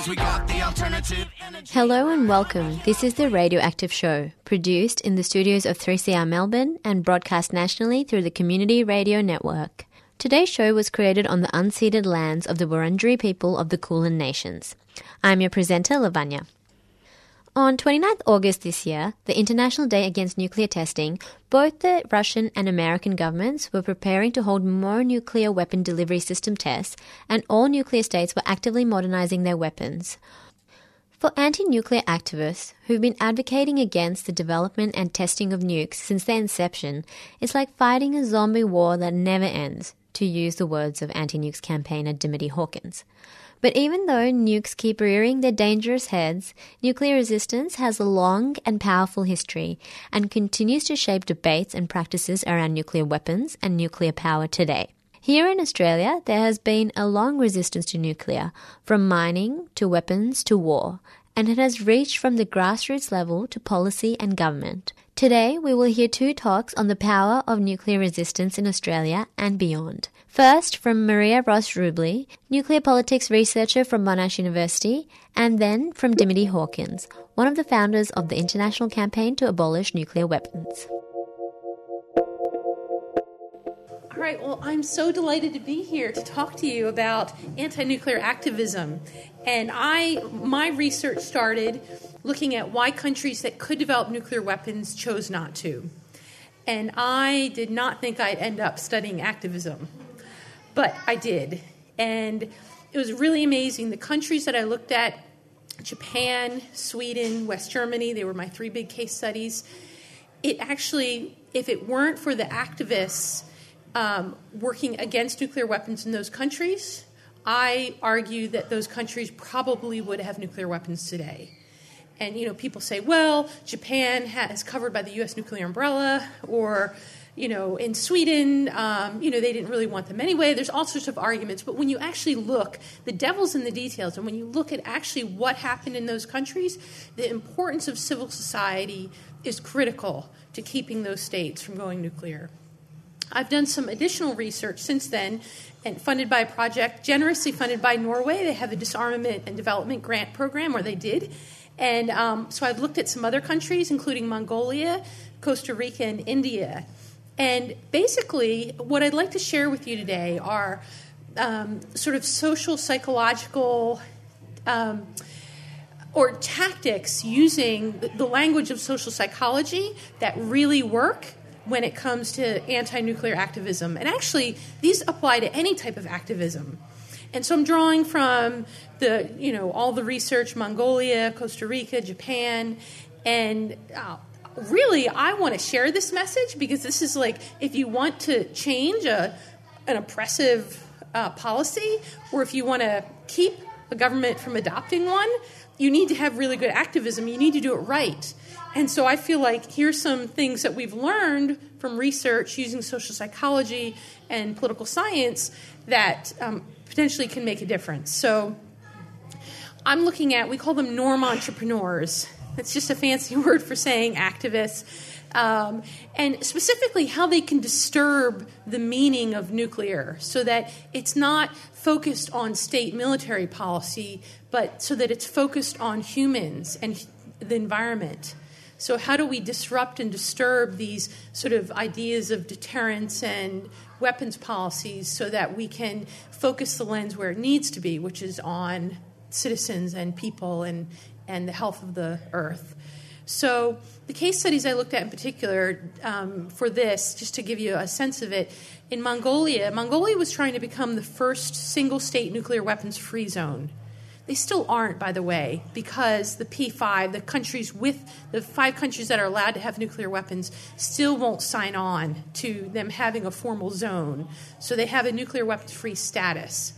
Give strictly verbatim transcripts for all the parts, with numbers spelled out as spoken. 'cause we got the alternative energy. Hello and welcome. This is the Radioactive Show, produced in the studios of three C R Melbourne and broadcast nationally through the Community Radio Network. Today's show was created on the unceded lands of the Wurundjeri people of the Kulin Nations. I'm your presenter, Lavanya. On the twenty-ninth of August this year, the International Day Against Nuclear Testing, both the Russian and American governments were preparing to hold more nuclear weapon delivery system tests, and all nuclear states were actively modernizing their weapons. For anti-nuclear activists who've been advocating against the development and testing of nukes since their inception, it's like fighting a zombie war that never ends, to use the words of anti-nukes campaigner Dimity Hawkins. But even though nukes keep rearing their dangerous heads, nuclear resistance has a long and powerful history and continues to shape debates and practices around nuclear weapons and nuclear power today. Here in Australia, there has been a long resistance to nuclear, from mining to weapons to war, and it has reached from the grassroots level to policy and government. Today, we will hear two talks on the power of nuclear resistance in Australia and beyond. First, from Maria Ross-Rubli, nuclear politics researcher from Monash University, and then from Dimity Hawkins, one of the founders of the International Campaign to Abolish Nuclear Weapons. All right, well, I'm so delighted to be here to talk to you about anti-nuclear activism. And I, my research started looking at why countries that could develop nuclear weapons chose not to. And I did not think I'd end up studying activism, but I did. And it was really amazing. The countries that I looked at, Japan, Sweden, West Germany, they were my three big case studies. It actually, if it weren't for the activists Um, working against nuclear weapons in those countries, I argue that those countries probably would have nuclear weapons today. And, you know, people say, well, Japan has covered by the U S nuclear umbrella, or, you know, in Sweden, um, you know, they didn't really want them anyway. There's all sorts of arguments. But when you actually look, the devil's in the details. And when you look at actually what happened in those countries, the importance of civil society is critical to keeping those states from going nuclear. I've done some additional research since then, and funded by a project generously funded by Norway. They have a disarmament and development grant program, or they did. And um, so I've looked at some other countries, including Mongolia, Costa Rica, and India. And basically, what I'd like to share with you today are um, sort of social, psychological, um, or tactics using the language of social psychology that really work when it comes to anti-nuclear activism. And actually, these apply to any type of activism. And so I'm drawing from the, you know, all the research, Mongolia, Costa Rica, Japan, and uh, really I want to share this message because this is like, if you want to change a, an oppressive uh, policy, or if you want to keep a government from adopting one, you need to have really good activism. You need to do it right. And so I feel like here's some things that we've learned from research using social psychology and political science that um, potentially can make a difference. So I'm looking at, we call them norm entrepreneurs. That's just a fancy word for saying activists. Um, and specifically how they can disturb the meaning of nuclear so that it's not focused on state military policy, but so that it's focused on humans and the environment. So how do we disrupt and disturb these sort of ideas of deterrence and weapons policies so that we can focus the lens where it needs to be, which is on citizens and people and, and the health of the earth? So the case studies I looked at in particular um, for this, just to give you a sense of it, in Mongolia, Mongolia was trying to become the first single-state nuclear weapons-free zone. They still aren't, by the way, because the P five, the countries with the five countries that are allowed to have nuclear weapons, still won't sign on to them having a formal zone. So they have a nuclear weapons-free status.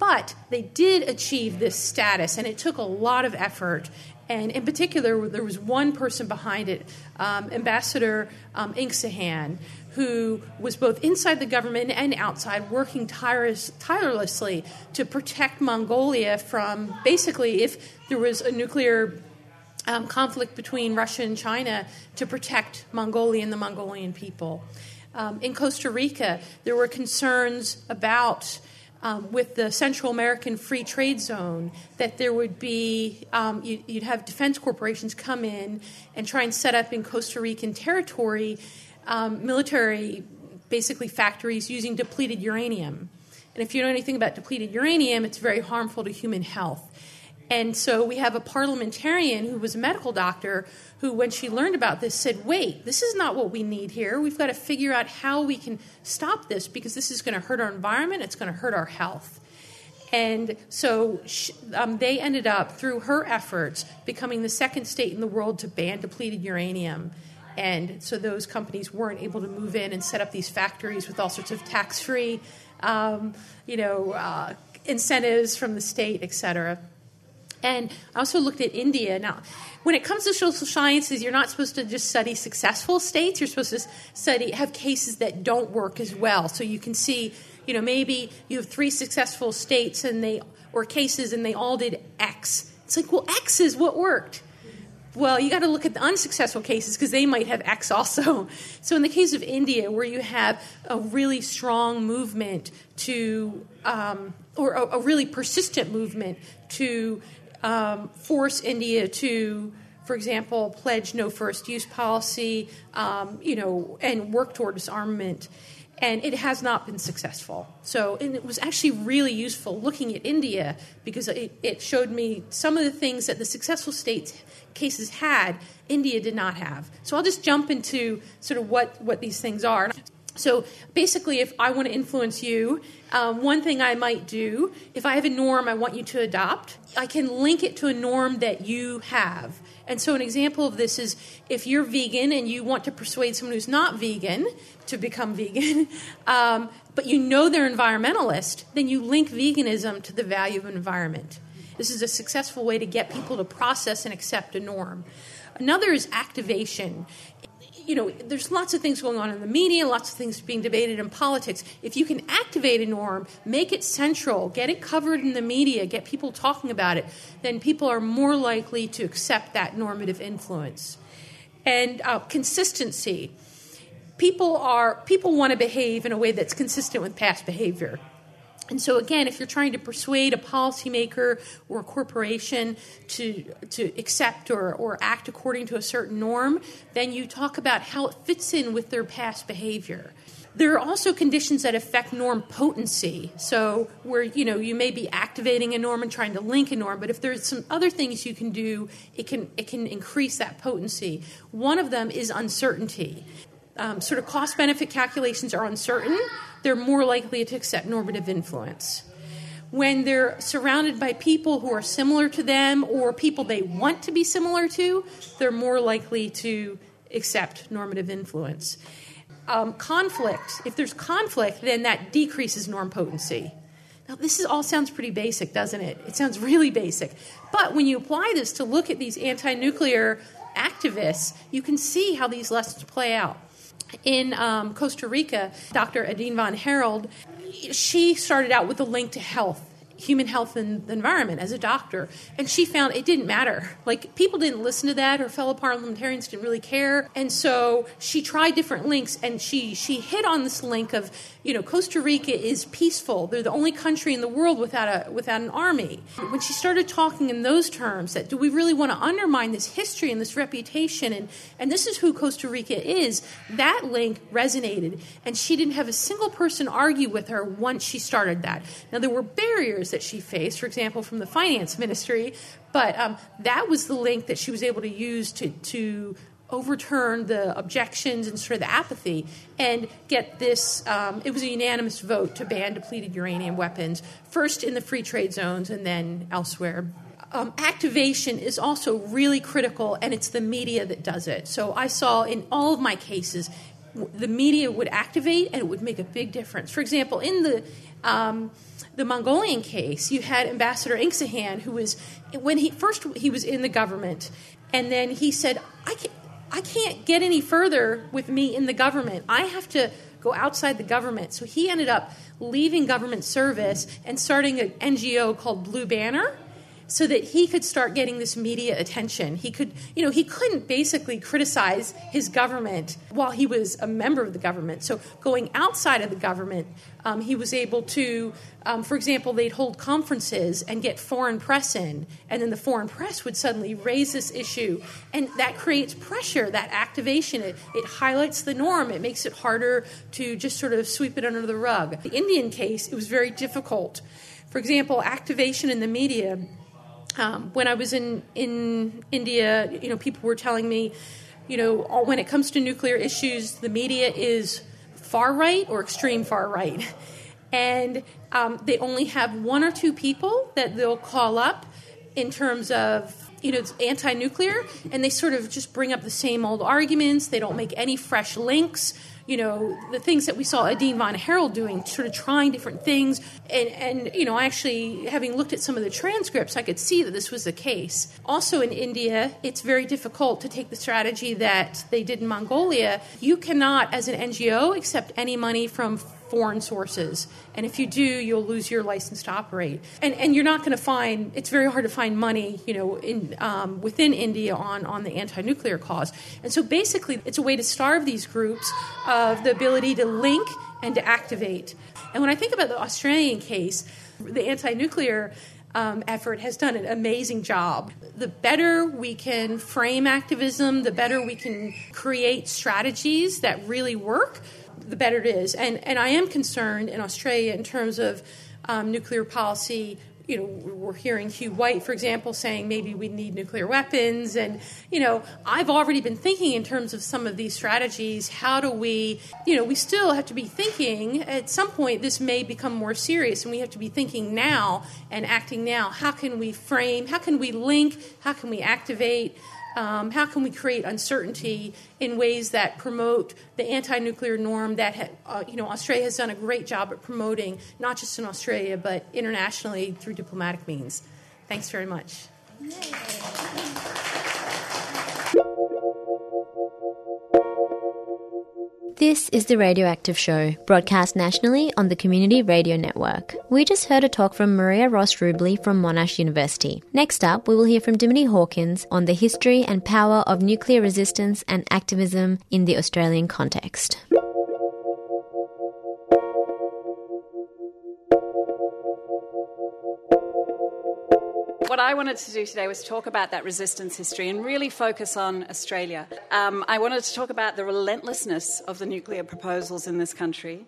But they did achieve this status, and it took a lot of effort. And in particular, there was one person behind it, um, Ambassador um, Ingsahan, who was both inside the government and outside, working tireless, tirelessly to protect Mongolia from, basically, if there was a nuclear um, conflict between Russia and China, to protect Mongolia and the Mongolian people. Um, in Costa Rica, there were concerns about um, with the Central American Free Trade Zone, that there would be, um, you, you'd have defense corporations come in and try and set up in Costa Rican territory um, military, basically factories using depleted uranium. And if you know anything about depleted uranium, it's very harmful to human health. And so we have a parliamentarian who was a medical doctor who, when she learned about this, said, wait, this is not what we need here. We've got to figure out how we can stop this because this is going to hurt our environment. It's going to hurt our health. And so she, um, they ended up, through her efforts, becoming the second state in the world to ban depleted uranium. And so those companies weren't able to move in and set up these factories with all sorts of tax-free, um, you know, uh, incentives from the state, et cetera. And I also looked at India. Now, when it comes to social sciences, you're not supposed to just study successful states. You're supposed to study have cases that don't work as well. So you can see, you know, maybe you have three successful states and they or cases and they all did X. It's like, well, X is what worked. Well, you got to look at the unsuccessful cases because they might have X also. So in the case of India, where you have a really strong movement to, um, or a, a really persistent movement to Um, force India to, for example, pledge no first use policy, um, you know, and work toward disarmament. And it has not been successful. So, and it was actually really useful looking at India because it, it showed me some of the things that the successful states cases had, India did not have. So I'll just jump into sort of what, what these things are. So basically, if I want to influence you, um, one thing I might do, if I have a norm I want you to adopt, I can link it to a norm that you have. And so an example of this is if you're vegan and you want to persuade someone who's not vegan to become vegan, um, but you know they're environmentalist, then you link veganism to the value of environment. This is a successful way to get people to process and accept a norm. Another is activation. You know, there's lots of things going on in the media, lots of things being debated in politics. If you can activate a norm, make it central, get it covered in the media, get people talking about it, then people are more likely to accept that normative influence. And uh, consistency. People are people want to behave in a way that's consistent with past behavior. And so, again, if you're trying to persuade a policymaker or a corporation to to accept or, or act according to a certain norm, then you talk about how it fits in with their past behavior. There are also conditions that affect norm potency. So where, you know, you may be activating a norm and trying to link a norm, but if there's some other things you can do, it can it can increase that potency. One of them is uncertainty. Um, sort of cost-benefit calculations are uncertain, they're more likely to accept normative influence. When they're surrounded by people who are similar to them or people they want to be similar to, they're more likely to accept normative influence. Um, conflict. If there's conflict, then that decreases norm potency. Now, this is all sounds pretty basic, doesn't it? It sounds really basic. But when you apply this to look at these anti-nuclear activists, you can see how these lessons play out. In um, Costa Rica, Doctor Adine Von Herold, she started out with a link to health, human health and the environment as a doctor, and she found it didn't matter. Like, people didn't listen to that. Her fellow parliamentarians didn't really care. And so she tried different links, and she, she hit on this link of, you know, Costa Rica is peaceful. They're the only country in the world without a without an army. When she started talking in those terms, that do we really want to undermine this history and this reputation, and, and this is who Costa Rica is, that link resonated, and she didn't have a single person argue with her once she started that. Now, there were barriers that she faced, for example, from the finance ministry, but um, that was the link that she was able to use to, to overturn the objections and sort of the apathy and get this, um, it was a unanimous vote to ban depleted uranium weapons, first in the free trade zones and then elsewhere. Um, activation is also really critical, and it's the media that does it. So I saw in all of my cases, the media would activate and it would make a big difference. For example, in the um, the Mongolian case, you had Ambassador Ingsahan, who was, when he first he was in the government, and then he said, I can't, I can't get any further with me in the government. I have to go outside the government. So he ended up leaving government service and starting an N G O called Blue Banner, so that he could start getting this media attention. He could, you know, he couldn't basically criticize his government while he was a member of the government. So going outside of the government, um, he was able to, um, for example, they'd hold conferences and get foreign press in, and then the foreign press would suddenly raise this issue, and that creates pressure, that activation. It, it highlights the norm. It makes it harder to just sort of sweep it under the rug. The Indian case, it was very difficult. For example, activation in the media. Um, when I was in, in India, you know, people were telling me, you know, all, when it comes to nuclear issues, the media is far right or extreme far right. And um, they only have one or two people that they'll call up in terms of, you know, it's anti-nuclear, and they sort of just bring up the same old arguments. They don't make any fresh links. You know, the things that we saw Adine Von Herold doing, sort of trying different things. And, and, you know, actually, having looked at some of the transcripts, I could see that this was the case. Also in India, it's very difficult to take the strategy that they did in Mongolia. You cannot, as an N G O, accept any money from foreign sources. And if you do, you'll lose your license to operate. And and you're not going to find, it's very hard to find money, you know, in um, within India on, on the anti-nuclear cause. And so basically, it's a way to starve these groups of the ability to link and to activate. And when I think about the Australian case, the anti-nuclear Um, effort has done an amazing job. The better we can frame activism, the better we can create strategies that really work, the better it is. And and I am concerned in Australia in terms of um, nuclear policy. You know, we're hearing Hugh White, for example, saying maybe we need nuclear weapons. And, you know, I've already been thinking in terms of some of these strategies. How do we, you know, we still have to be thinking at some point this may become more serious, and we have to be thinking now and acting now. How can we frame? How can we link? How can we activate? Um, how can we create uncertainty in ways that promote the anti-nuclear norm that ha- uh, you know, Australia has done a great job at promoting, not just in Australia but internationally through diplomatic means. Thanks very much. This is the Radioactive Show, broadcast nationally on the Community Radio Network. We just heard a talk from Maria Ross-Rubli from Monash University. Next up, we will hear from Dimity Hawkins on the history and power of nuclear resistance and activism in the Australian context. What I wanted to do today was talk about that resistance history and really focus on Australia. Um, I wanted to talk about the relentlessness of the nuclear proposals in this country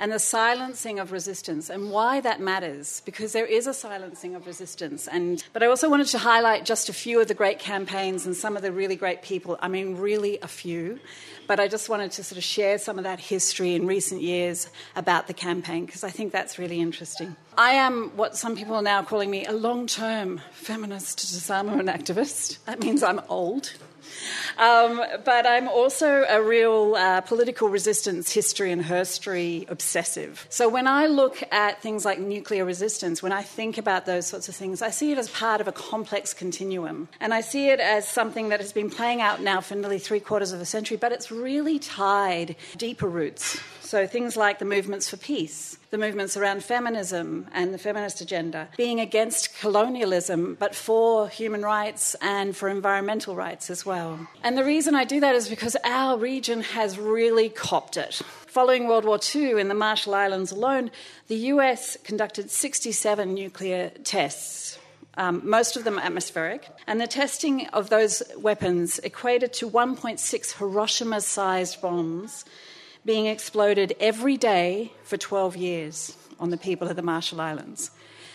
and the silencing of resistance and why that matters, because there is a silencing of resistance. And but I also wanted to highlight just a few of the great campaigns and some of the really great people. I mean, really a few. But I just wanted to sort of share some of that history in recent years about the campaign, because I think that's really interesting. I am what some people are now calling me a long-term feminist disarmament activist. That means I'm old. Um, but I'm also a real uh, political resistance history and herstory obsessive. So when I look at things like nuclear resistance, when I think about those sorts of things, I see it as part of a complex continuum. And I see it as something that has been playing out now for nearly three quarters of a century, but it's really tied deeper roots. So things like the movements for peace, the movements around feminism and the feminist agenda, being against colonialism but for human rights and for environmental rights as well. And the reason I do that is because our region has really copped it. Following World War Two in the Marshall Islands alone, the U S conducted sixty-seven nuclear tests. Um, most of them atmospheric, and the testing of those weapons equated to one point six Hiroshima-sized bombs being exploded every day for twelve years on the people of the Marshall Islands.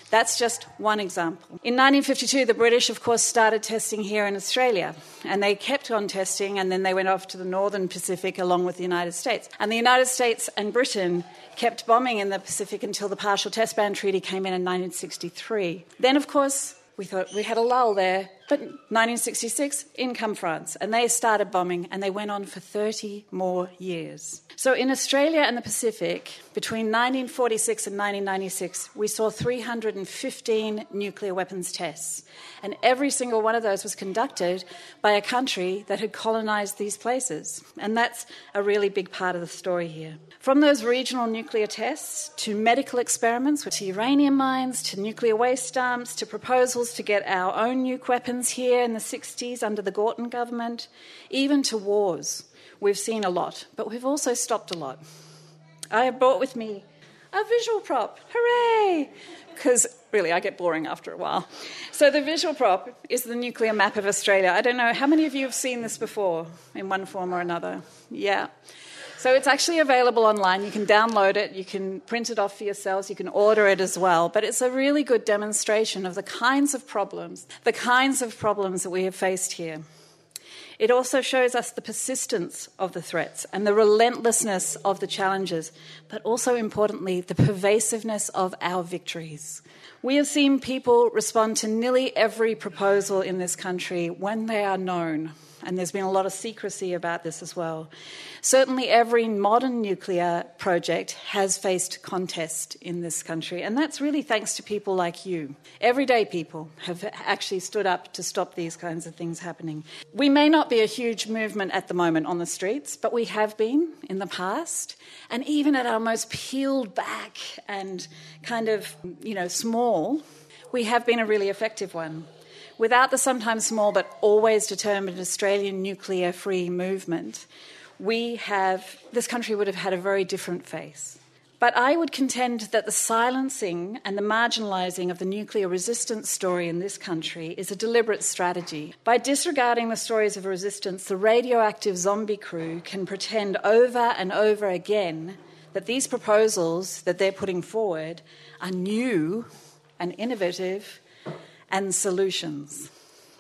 That's just one example. In nineteen fifty-two, the British, of course, started testing here in Australia, and they kept on testing, and then they went off to the northern Pacific along with the United States. And the United States and Britain kept bombing in the Pacific until the Partial Test Ban Treaty came in in nineteen sixty-three. Then, of course, we thought we had a lull there, But nineteen sixty-six, in come France, and they started bombing, and they went on for thirty more years. So in Australia and the Pacific, between nineteen forty-six and nineteen ninety-six, we saw three hundred fifteen nuclear weapons tests, and every single one of those was conducted by a country that had colonised these places, and that's a really big part of the story here. From those regional nuclear tests to medical experiments, to uranium mines, to nuclear waste dumps, to proposals to get our own nuke weapons here in the sixties under the Gorton government, even to wars. We've seen a lot, but we've also stopped a lot. I have brought with me a visual prop. Hooray! Because, really, I get boring after a while. So the visual prop is the nuclear map of Australia. I don't know, how many of you have seen this before in one form or another? Yeah. So it's actually available online. You can download it. You can print it off for yourselves. You can order it as well. But it's a really good demonstration of the kinds of problems, the kinds of problems that we have faced here. It also shows us the persistence of the threats and the relentlessness of the challenges, but also importantly, the pervasiveness of our victories. We have seen people respond to nearly every proposal in this country when they are known, and there's been a lot of secrecy about this as well. Certainly every modern nuclear project has faced contest in this country, and that's really thanks to people like you. Everyday people have actually stood up to stop these kinds of things happening. We may not be a huge movement at the moment on the streets, but we have been in the past, and even at our most peeled back and kind of, you know, small, we have been a really effective one. Without the sometimes small but always determined Australian nuclear-free movement, we have, this country would have had a very different face. But I would contend that the silencing and the marginalising of the nuclear resistance story in this country is a deliberate strategy. By disregarding the stories of resistance, the radioactive zombie crew can pretend over and over again that these proposals that they're putting forward are new and innovative and solutions.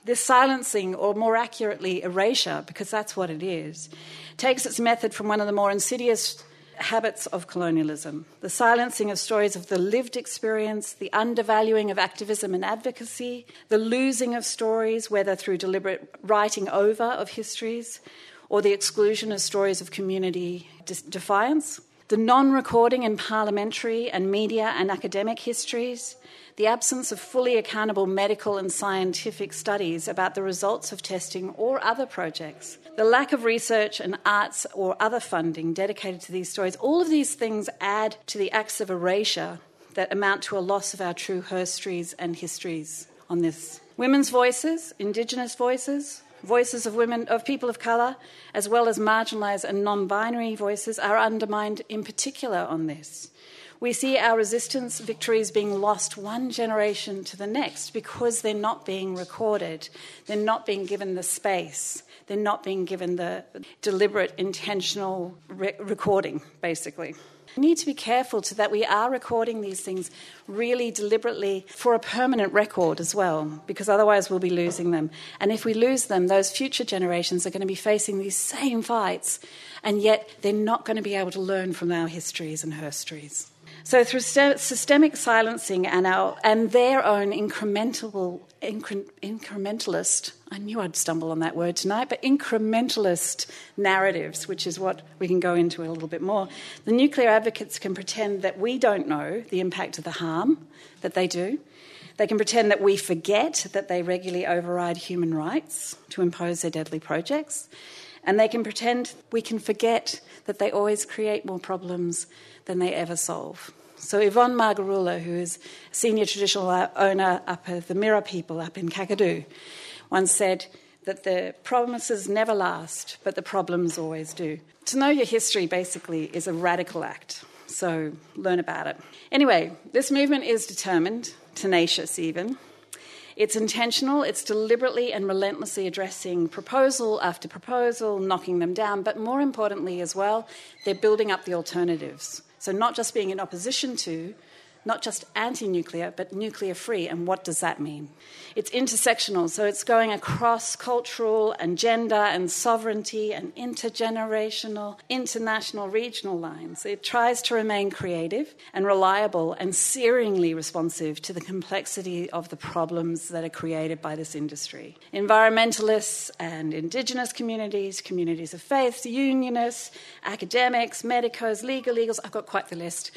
This silencing, or more accurately, erasure, because that's what it is, takes its method from one of the more insidious habits of colonialism, the silencing of stories of the lived experience, the undervaluing of activism and advocacy, the losing of stories, whether through deliberate writing over of histories, or the exclusion of stories of community defiance, the non-recording in parliamentary and media and academic histories, the absence of fully accountable medical and scientific studies about the results of testing or other projects, the lack of research and arts or other funding dedicated to these stories, all of these things add to the acts of erasure that amount to a loss of our true histories and histories on this. Women's voices, Indigenous voices, voices of women, of people of colour, as well as marginalised and non-binary voices are undermined in particular on this. We see our resistance victories being lost one generation to the next because they're not being recorded, they're not being given the space, they're not being given the deliberate, intentional re- recording, basically. We need to be careful to that we are recording these things really deliberately for a permanent record as well, because otherwise we'll be losing them. And if we lose them, those future generations are going to be facing these same fights, and yet they're not going to be able to learn from our histories and herstories. So through st- systemic silencing and our and their own incremental, incre- incrementalist, I knew I'd stumble on that word tonight, but incrementalist narratives, which is what we can go into a little bit more, the nuclear advocates can pretend that we don't know the impact of the harm that they do. They can pretend that we forget that they regularly override human rights to impose their deadly projects. And they can pretend we can forget that they always create more problems than they ever solve. So Yvonne Margarula, who is senior traditional owner up of the Mirarr people up in Kakadu, once said that the promises never last, but the problems always do. To know your history, basically, is a radical act. So learn about it. Anyway, this movement is determined, tenacious even. It's intentional, it's deliberately and relentlessly addressing proposal after proposal, knocking them down, but more importantly as well, they're building up the alternatives. So not just being in opposition to, not just anti-nuclear, but nuclear-free. And what does that mean? It's intersectional, so it's going across cultural and gender and sovereignty and intergenerational, international, regional lines. It tries to remain creative and reliable and searingly responsive to the complexity of the problems that are created by this industry. Environmentalists and Indigenous communities, communities of faith, unionists, academics, medicos, legal eagles, I've got quite the list,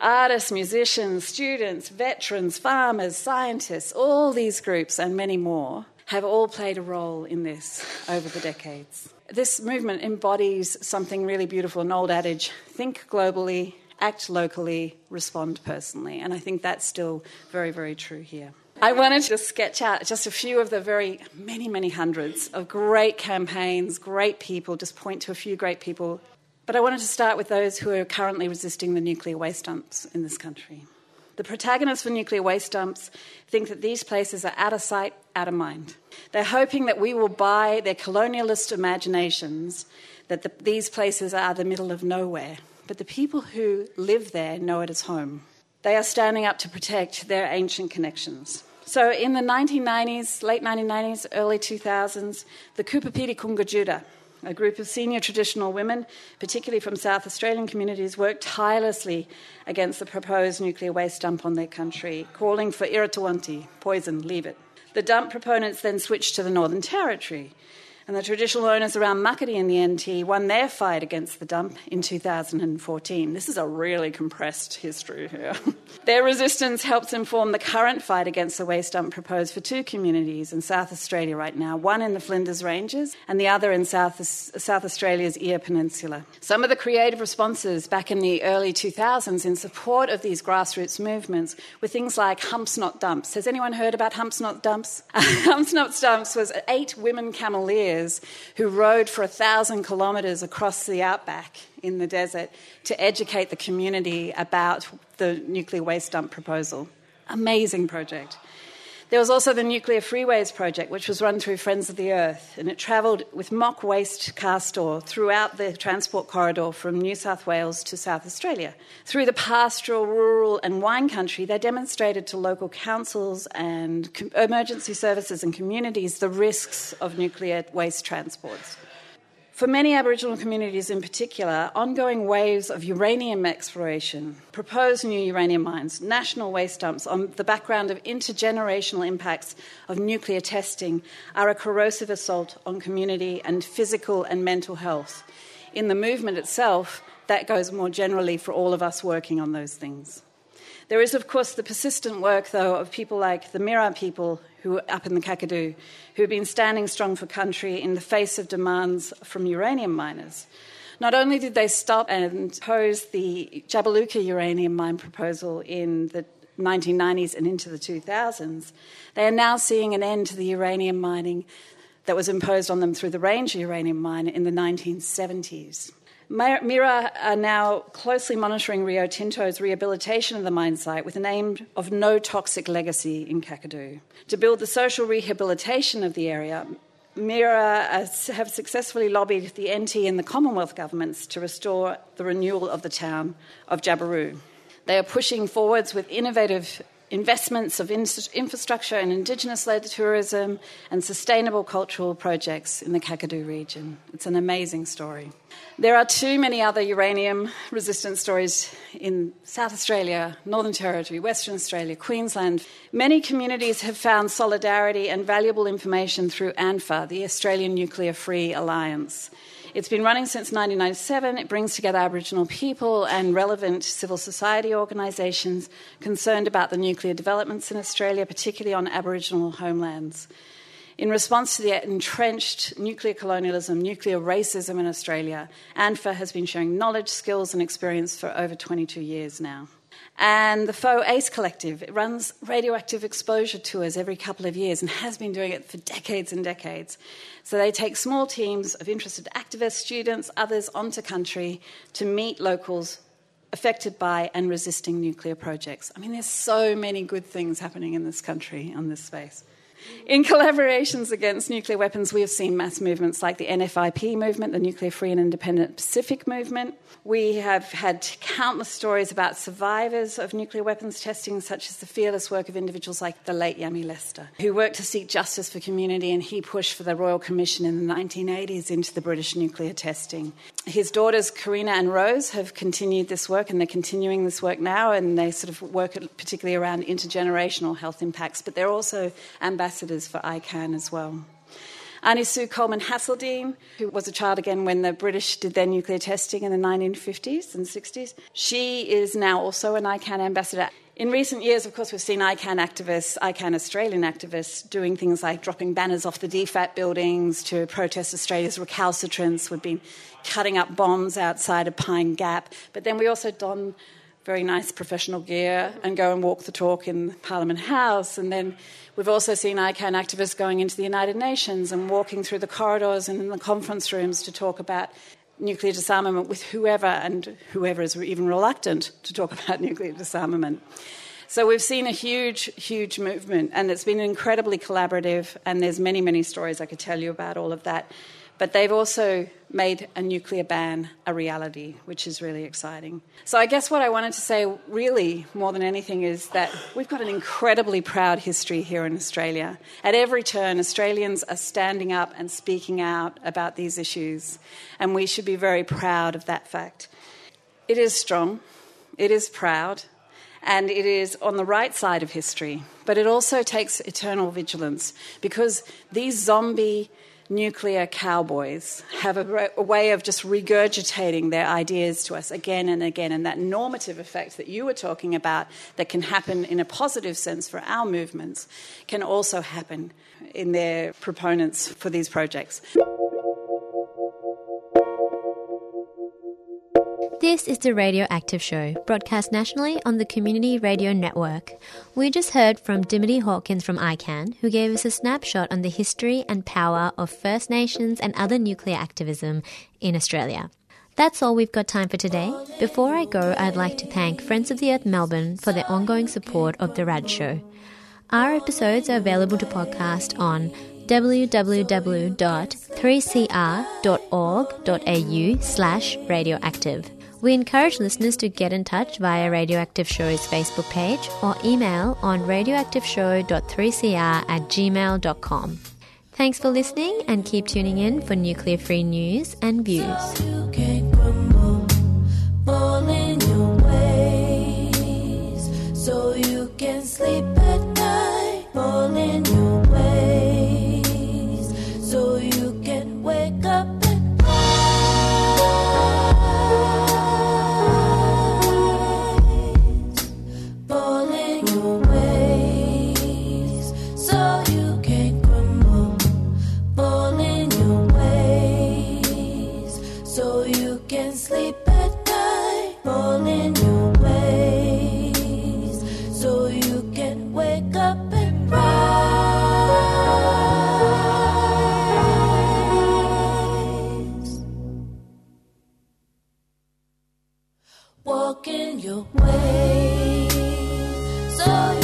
artists, musicians, students, veterans, farmers, scientists, all these groups and many more have all played a role in this over the decades. This movement embodies something really beautiful, an old adage, think globally, act locally, respond personally. And I think that's still very, very true here. I wanted to sketch out just a few of the very many, many hundreds of great campaigns, great people, just point to a few great people. But I wanted to start with those who are currently resisting the nuclear waste dumps in this country. The protagonists for nuclear waste dumps think that these places are out of sight, out of mind. They're hoping that we will buy their colonialist imaginations that the, these places are the middle of nowhere. But the people who live there know it as home. They are standing up to protect their ancient connections. So in the nineteen nineties, late nineteen nineties, early two thousands, the Kupa Piti Kungka Tjuta, a group of senior traditional women, particularly from South Australian communities, worked tirelessly against the proposed nuclear waste dump on their country, calling for Irrituwanti, poison, leave it. The dump proponents then switched to the Northern Territory, and the traditional owners around Muckaty in the N T won their fight against the dump in two thousand fourteen. This is a really compressed history here. Their resistance helps inform the current fight against the waste dump proposed for two communities in South Australia right now, one in the Flinders Ranges and the other in South, South Australia's Eyre Peninsula. Some of the creative responses back in the early two thousands in support of these grassroots movements were things like Humps Not Dumps. Has anyone heard about Humps Not Dumps? Humps Not Dumps was eight women cameleers who rode for a thousand kilometres across the outback in the desert to educate the community about the nuclear waste dump proposal. Amazing project. There was also the Nuclear Freeways project, which was run through Friends of the Earth, and it travelled with mock waste castor throughout the transport corridor from New South Wales to South Australia. Through the pastoral, rural and wine country, they demonstrated to local councils and emergency services and communities the risks of nuclear waste transports. For many Aboriginal communities in particular, ongoing waves of uranium exploration, proposed new uranium mines, national waste dumps on the background of intergenerational impacts of nuclear testing are a corrosive assault on community and physical and mental health. In the movement itself, that goes more generally for all of us working on those things. There is, of course, the persistent work, though, of people like the Mirarr people who are up in the Kakadu, who have been standing strong for country in the face of demands from uranium miners. Not only did they stop and oppose the Jabiluka uranium mine proposal in the nineteen nineties and into the two thousands, they are now seeing an end to the uranium mining that was imposed on them through the Ranger uranium mine in the nineteen seventies. Mirarr are now closely monitoring Rio Tinto's rehabilitation of the mine site with an aim of no toxic legacy in Kakadu. To build the social rehabilitation of the area, Mirarr have successfully lobbied the N T and the Commonwealth governments to restore the renewal of the town of Jabiru. They are pushing forwards with innovative investments of infrastructure and Indigenous-led tourism and sustainable cultural projects in the Kakadu region. It's an amazing story. There are too many other uranium-resistant stories in South Australia, Northern Territory, Western Australia, Queensland. Many communities have found solidarity and valuable information through ANFA, the Australian Nuclear Free Alliance. It's been running since nineteen ninety-seven. It brings together Aboriginal people and relevant civil society organisations concerned about the nuclear developments in Australia, particularly on Aboriginal homelands. In response to the entrenched nuclear colonialism, nuclear racism in Australia, ANFA has been sharing knowledge, skills and experience for over twenty-two years now. And the Faux Ace Collective, it runs radioactive exposure tours every couple of years and has been doing it for decades and decades. So they take small teams of interested activists, students, others onto country to meet locals affected by and resisting nuclear projects. I mean, there's so many good things happening in this country on this space. In collaborations against nuclear weapons, we have seen mass movements like the N F I P movement, the Nuclear Free and Independent Pacific movement. We have had countless stories about survivors of nuclear weapons testing, such as the fearless work of individuals like the late Yami Lester, who worked to seek justice for community, and he pushed for the Royal Commission in the nineteen eighties into the British nuclear testing. His daughters, Karina and Rose, have continued this work, and they're continuing this work now, and they sort of work particularly around intergenerational health impacts, but they're also ambassadors for ICANN as well. Annie Sue Coleman Hasseldine, who was a child again when the British did their nuclear testing in the nineteen fifties and sixties, she is now also an ICANN ambassador. In recent years, of course, we've seen ICANN activists, ICANN Australian activists, doing things like dropping banners off the D FAT buildings to protest Australia's recalcitrance. We've been cutting up bombs outside of Pine Gap. But then we also don very nice professional gear and go and walk the talk in Parliament House. And then we've also seen ICANN activists going into the United Nations and walking through the corridors and in the conference rooms to talk about nuclear disarmament with whoever, and whoever is even reluctant to talk about nuclear disarmament. So we've seen a huge, huge movement, and it's been incredibly collaborative, and there's many, many stories I could tell you about all of that. But they've also made a nuclear ban a reality, which is really exciting. So I guess what I wanted to say really more than anything is that we've got an incredibly proud history here in Australia. At every turn, Australians are standing up and speaking out about these issues, and we should be very proud of that fact. It is strong, it is proud, and it is on the right side of history. But it also takes eternal vigilance, because these zombie nuclear cowboys have a, a way of just regurgitating their ideas to us again and again, and that normative effect that you were talking about that can happen in a positive sense for our movements can also happen in their proponents for these projects. This is the Radioactive Show, broadcast nationally on the Community Radio Network. We just heard from Dimity Hawkins from ICANN, who gave us a snapshot on the history and power of First Nations and other nuclear activism in Australia. That's all we've got time for today. Before I go, I'd like to thank Friends of the Earth Melbourne for their ongoing support of The Rad Show. Our episodes are available to podcast on www.3cr.org.au slash radioactive. We encourage listeners to get in touch via Radioactive Show's Facebook page or email on radioactiveshow.3cr at gmail dot com. Thanks for listening, and keep tuning in for nuclear-free news and views. So you can wake up. Walking your way, so